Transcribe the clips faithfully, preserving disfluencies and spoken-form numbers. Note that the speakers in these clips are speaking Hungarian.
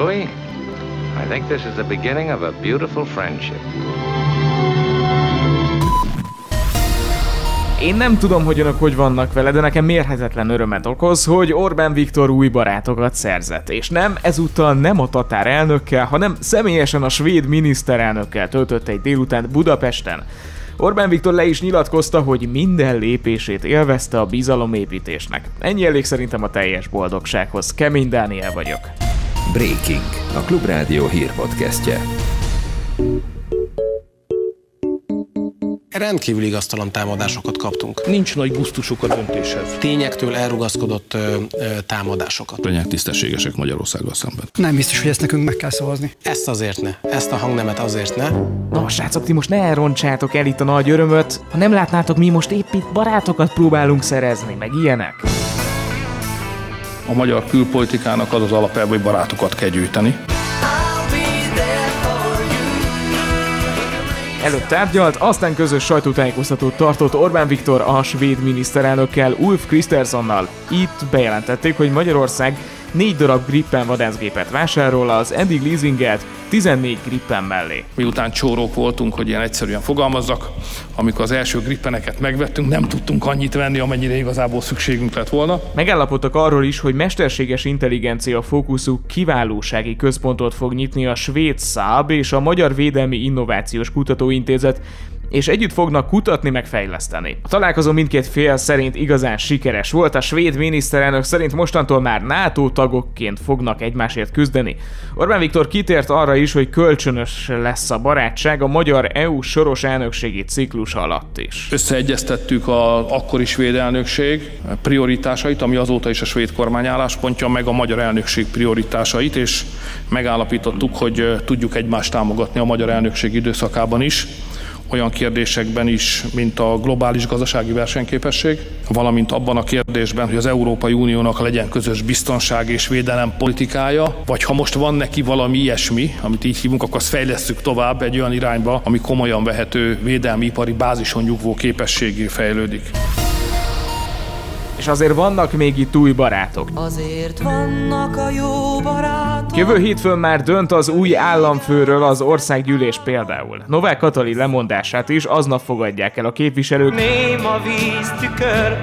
Louis, I think this is the beginning of a beautiful friendship. Én nem tudom, hogy önök hogy vannak vele, de nekem mérhetetlen örömet okoz, hogy Orbán Viktor új barátokat szerzett. És nem, ezúttal nem a tatár elnökkel, hanem személyesen a svéd miniszterelnökkel töltött egy délutánt Budapesten. Orbán Viktor le is nyilatkozta, hogy minden lépését élvezte a bizalomépítésnek. Ennyi elég szerintem a teljes boldogsághoz. Kemény Dániel vagyok. Bréking, a Klubrádió hírpodcastje. Rendkívül igaztalan támadásokat kaptunk. Nincs nagy gusztusuk a döntéshez. Tényektől elrugaszkodott ö, ö, támadásokat. Tényleg tisztességesek Magyarországgal szemben. Nem biztos, hogy ezt nekünk meg kell szavazni. Ezt azért ne. Ezt a hangnemet azért ne. Na, srácok, ti most ne elrontsátok el itt a nagy örömöt. Ha nem látnátok, mi most épp itt barátokat próbálunk szerezni, meg ilyenek. A magyar külpolitikának az az alapelve, hogy barátokat kell gyűjteni. Előbb tárgyalt, aztán közös sajtótájékoztatót tartott Orbán Viktor a svéd miniszterelnökkel, Ulf Kristerssonnal. Itt bejelentették, hogy Magyarország négy darab Gripen vadászgépet vásárol az eddig leasingelt tizennégy Gripen mellé. Miután csórók voltunk, hogy ilyen egyszerűen fogalmazzak, amikor az első Gripeneket megvettünk, nem tudtunk annyit venni, amennyire igazából szükségünk lett volna. Megállapodtak arról is, hogy mesterséges intelligencia fókuszú kiválósági központot fog nyitni a svéd Saab és a Magyar Védelmi Innovációs Kutatóintézet, és együtt fognak kutatni meg fejleszteni. A találkozó mindkét fél szerint igazán sikeres volt, a svéd miniszterelnök szerint mostantól már NATO tagokként fognak egymásért küzdeni. Orbán Viktor kitért arra is, hogy kölcsönös lesz a barátság a magyar é u soros elnökségi ciklus alatt is. Összeegyeztettük az akkori svéd elnökség prioritásait, ami azóta is a svéd kormány álláspontja, meg a magyar elnökség prioritásait, és megállapítottuk, hogy tudjuk egymást támogatni a magyar elnökség időszakában is. Olyan kérdésekben is, mint a globális gazdasági versenyképesség, valamint abban a kérdésben, hogy az Európai Uniónak legyen közös biztonság és védelem politikája, vagy ha most van neki valami ilyesmi, amit így hívunk, akkor azt fejlesszük tovább egy olyan irányba, ami komolyan vehető védelmi ipari bázison nyugvó képességé fejlődik. És azért vannak még itt új barátok. Azért vannak a jó barátok. Jövő hétfőn már dönt az új államfőről az országgyűlés például. Novák Katalin lemondását is aznap fogadják el a képviselők. Néma víztükör,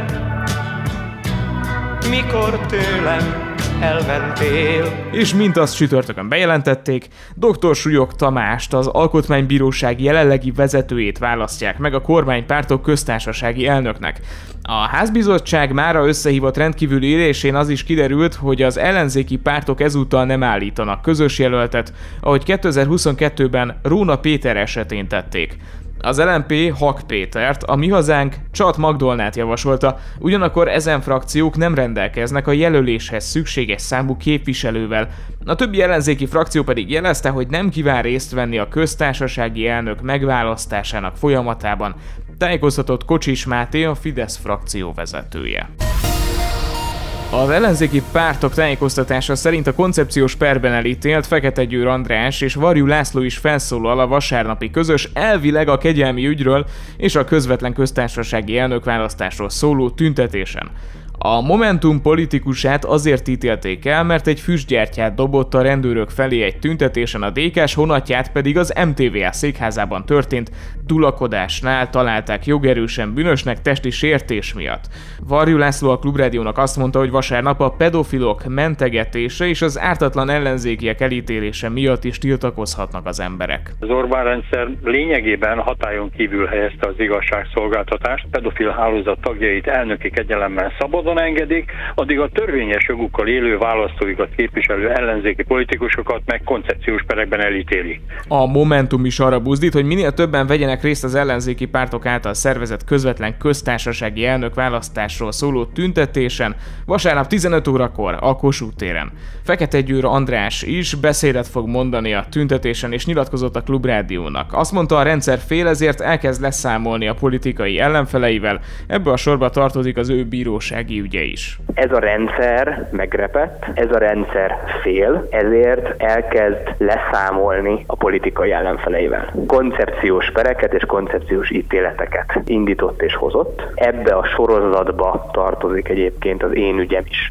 mikor tőlem elmentél. És mint azt csütörtökön bejelentették, dr. Sulyok Tamást, az Alkotmánybíróság jelenlegi vezetőjét választják meg a kormánypártok köztársasági elnöknek. A házbizottság mára összehívott rendkívüli ülésén az is kiderült, hogy az ellenzéki pártok ezúttal nem állítanak közös jelöltet, ahogy kétezer-huszonkettőben Róna Péter esetén tették. Az el en pé Hak Pétert, a Mi Hazánk Csat Magdolnát javasolta, ugyanakkor ezen frakciók nem rendelkeznek a jelöléshez szükséges számú képviselővel. A többi ellenzéki frakció pedig jelezte, hogy nem kíván részt venni a köztársasági elnök megválasztásának folyamatában, tájékoztatott Kocsis Máté, a Fidesz frakció vezetője. Az ellenzéki pártok tájékoztatása szerint a koncepciós perben elítélt Fekete Győr András és Varjú László is felszólal a vasárnapi közös, elvileg a kegyelmi ügyről és a közvetlen köztársasági elnökválasztásról szóló tüntetésen. A Momentum politikusát azért ítélték el, mert egy füstgyertyát dobott a rendőrök felé egy tüntetésen, a dé ká-s honatját pedig az em té vé á székházában történt dulakodásnál találták jogerősen bűnösnek testi sértés miatt. Varjú László a Klubrádiónak azt mondta, hogy vasárnap a pedofilok mentegetése és az ártatlan ellenzékiek elítélése miatt is tiltakozhatnak az emberek. Az Orbán rendszer lényegében hatályon kívül helyezte az igazságszolgáltatást, pedofil hálózat tagjait elnöki kegyelemmel szabad engedik, addig a törvényes jogukkal élő választóikat képviselő ellenzéki politikusokat meg koncepciós perekben elítéli. A Momentum is arra buzdít, hogy minél többen vegyenek részt az ellenzéki pártok által szervezett közvetlen köztársasági elnökválasztásról szóló tüntetésen, vasárnap tizenöt órakor a Kossuth téren. Fekete Győr András is beszédet fog mondani a tüntetésen, és nyilatkozott a Klubrádiónak. Azt mondta, a rendszer fél, ezért elkezd leszámolni a politikai ellenfeleivel, ebbe a sorba tartozik az ő bírósági ügye is. Ez a rendszer megrepett, ez a rendszer fél, ezért elkezd leszámolni a politikai ellenfeleivel. Koncepciós pereket és koncepciós ítéleteket indított és hozott. Ebbe a sorozatba tartozik egyébként az én ügyem is.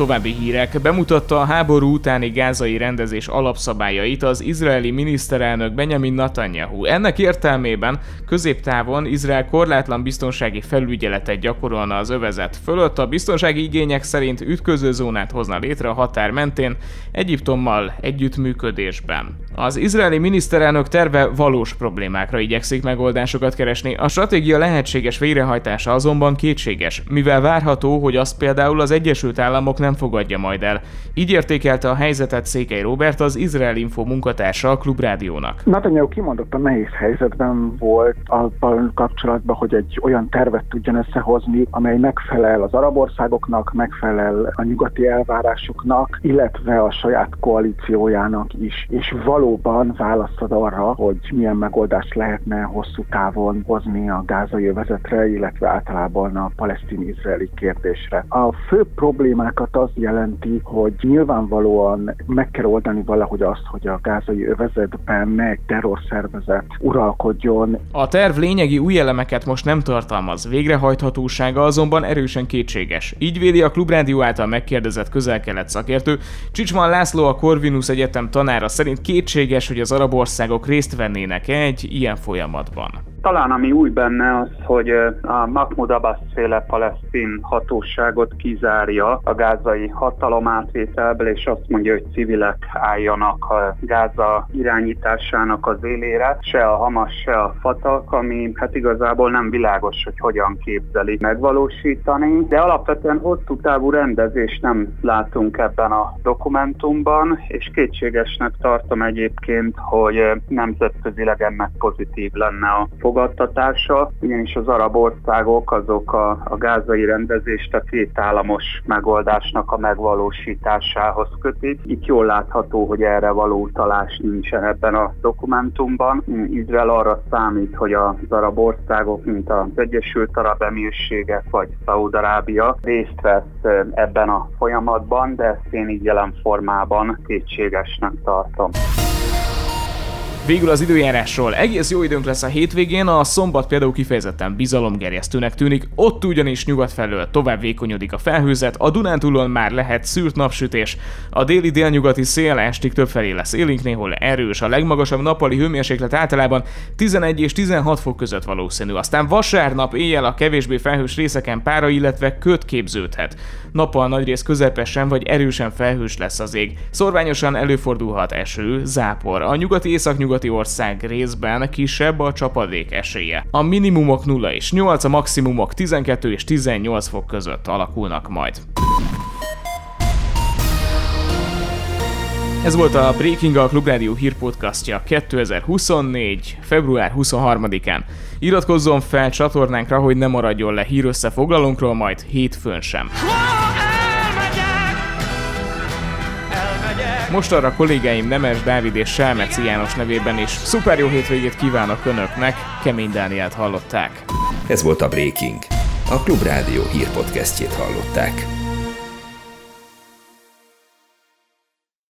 További hírek. Bemutatta a háború utáni gázai rendezés alapszabályait az izraeli miniszterelnök Benjamin Netanyahu. Ennek értelmében középtávon Izrael korlátlan biztonsági felügyeletet gyakorolna az övezet fölött, a biztonsági igények szerint ütköző zónát hozna létre a határ mentén Egyiptommal együttműködésben. Az izraeli miniszterelnök terve valós problémákra igyekszik megoldásokat keresni, a stratégia lehetséges végrehajtása azonban kétséges, mivel várható, hogy azt például az Egyesült Államok nem fogadja majd el. Így értékelte a helyzetet Székely Róbert, az Izrael Info munkatársa a Klubrádiónak. Netanyahu kimondottan nehéz helyzetben volt abban kapcsolatban, hogy egy olyan tervet tudjon összehozni, amely megfelel az arab országoknak, megfelel a nyugati elvárásoknak, illetve a saját koalíciójának is, és valóban választ ad arra, hogy milyen megoldást lehetne hosszú távon hozni a gázai övezetre, illetve általában a palesztin-izraeli kérdésre. A fő problémákat az jelenti, hogy nyilvánvalóan meg kell oldani valahogy azt, hogy a gázai övezetben ne egy terrorszervezet uralkodjon. A terv lényegi új elemeket most nem tartalmaz, végrehajthatósága azonban erősen kétséges. Így véli a Klubrádió által megkérdezett közel-kelet szakértő. Csicsman László, a Corvinus Egyetem tanára szerint kétséges, hogy az arab országok részt vennének egy ilyen folyamatban. Talán ami új benne az, hogy a Mahmoud Abbasz féle palesztin hatóságot kizárja a gázai hatalomátvételből, és azt mondja, hogy civilek álljanak a Gáza irányításának az élére, se a Hamas, se a Fatah, ami hát igazából nem világos, hogy hogyan képzeli megvalósítani, de alapvetően hosszú távú rendezést nem látunk ebben a dokumentumban, és kétségesnek tartom egyébként, hogy nemzetközileg ennek pozitív lenne a fogadtatása, ugyanis az arab országok azok a, a gázai rendezést a kétállamos megoldásnak a megvalósításához kötik. Itt jól látható, hogy erre való utalás nincsen ebben a dokumentumban. Izrael arra számít, hogy az arab országok, mint az Egyesült Arab Emírségek vagy Szaúd-Arábia részt vesz ebben a folyamatban, de ezt én így jelen formában kétségesnek tartom. Végül az időjárásról. Egész jó időnk lesz a hétvégén, a szombat például kifejezetten bizalomgerjesztőnek tűnik, ott ugyanis nyugat felől tovább vékonyodik a felhőzet, a Dunántúlon már lehet szűrt napsütés, a déli délnyugati szél estig többfelé lesz élénk, néhol erős, a legmagasabb nappali hőmérséklet általában tizenegy és tizenhat fok között valószínű, aztán vasárnap éjjel a kevésbé felhős részeken pára, illetve köd képződhet. Nappal nagyrészt közepesen vagy erősen felhős lesz az ég, szorványosan előfordulhat eső, zápor. A nyugati északnyugati ország részben kisebb a csapadék esélye. A minimumok nulla és nyolc, a maximumok tizenkettő és tizennyolc fok között alakulnak majd. Ez volt a Bréking, a Klubrádió hírpodcastja kétezer-huszonnégy. február huszonharmadikán. Iratkozzon fel csatornánkra, hogy ne maradjon le hírösszefoglalónkról, majd hétfőn sem. Most arra kollégáim Nemes Dávid és Selmeci János nevében is szuper jó hétvégét kívánok Önöknek, Kemény Dánielt hallották. Ez volt a Bréking. A Klubrádió hírpodcastjét hallották.